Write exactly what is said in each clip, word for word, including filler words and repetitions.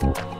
Stay.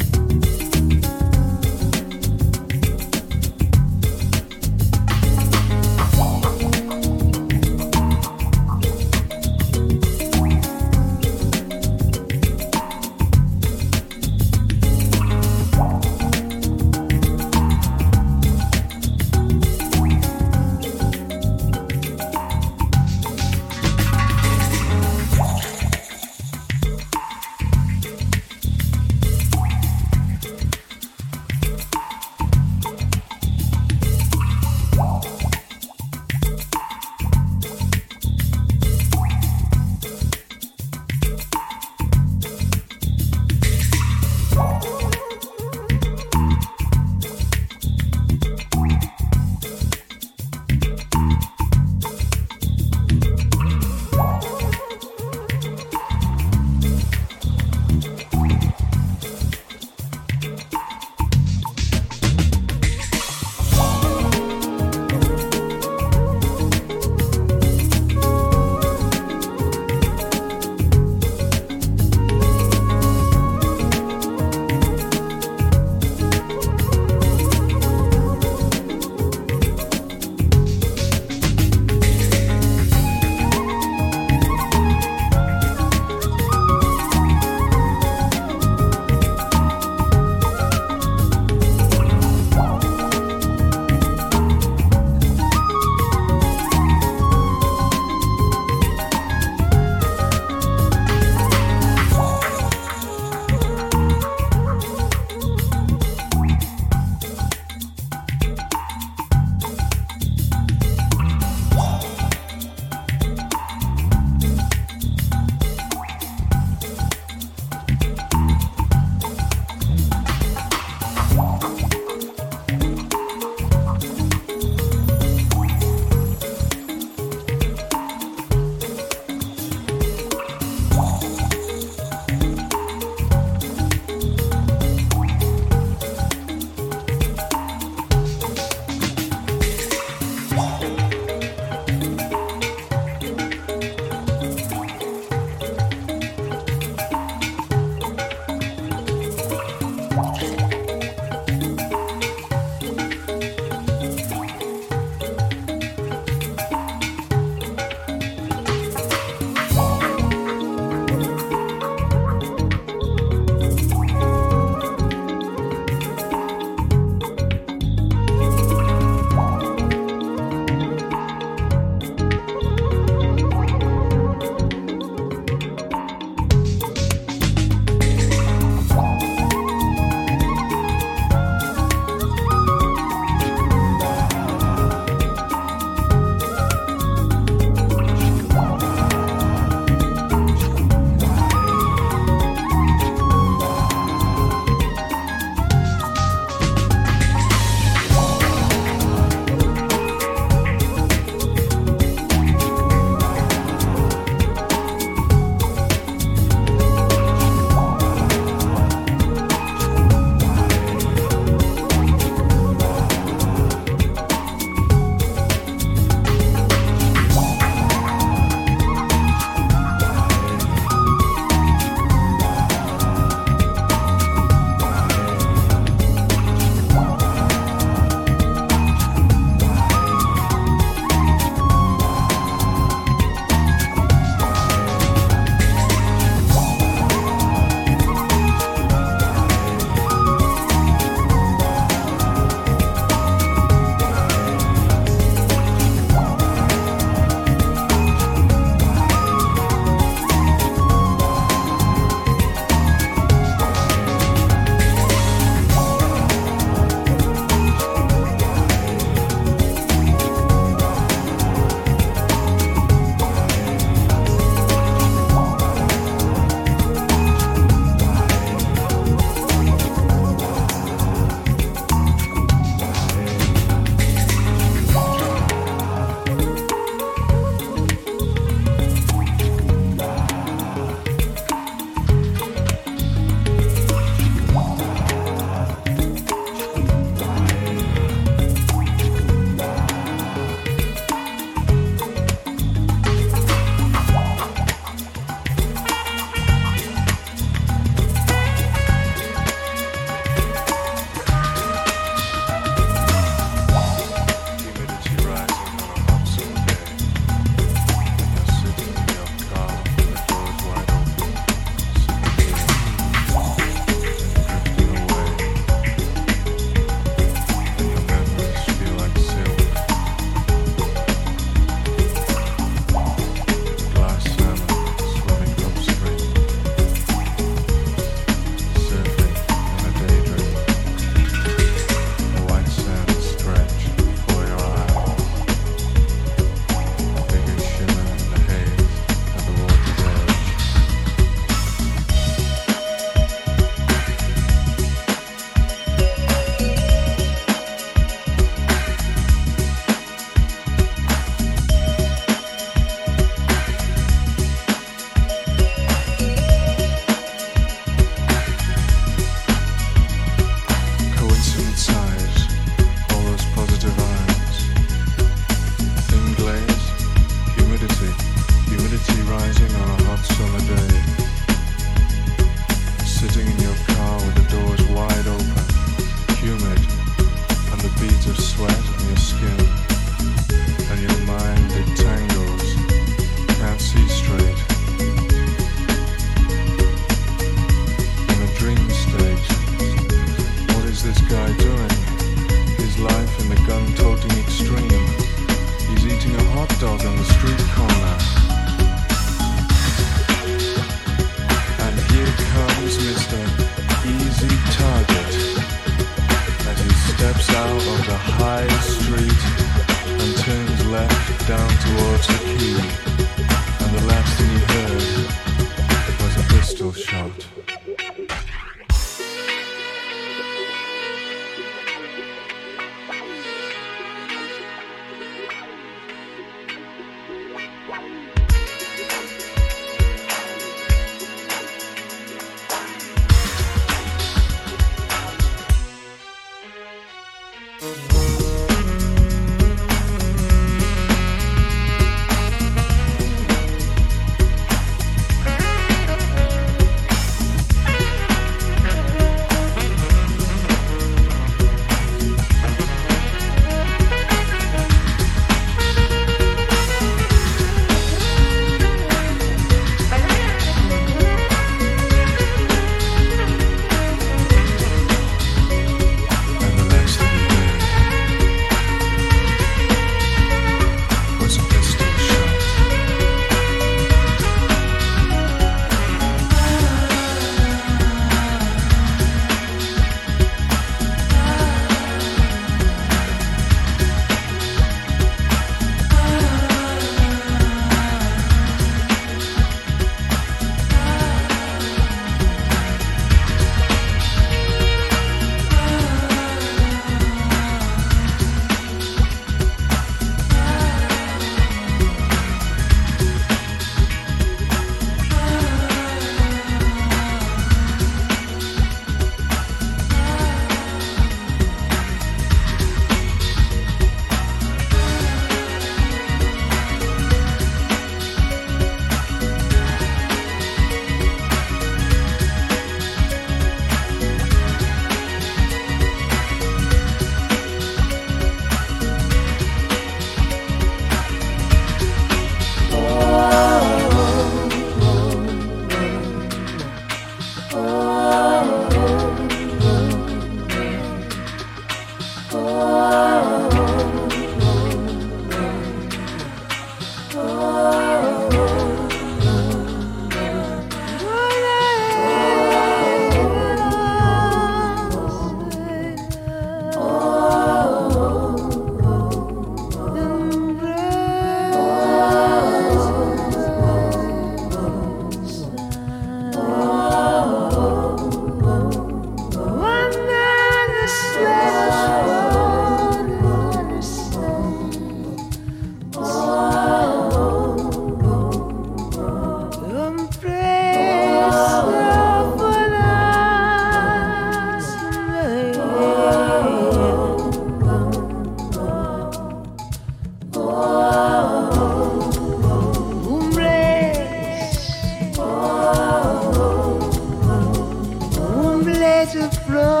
But I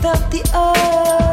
felt the earth.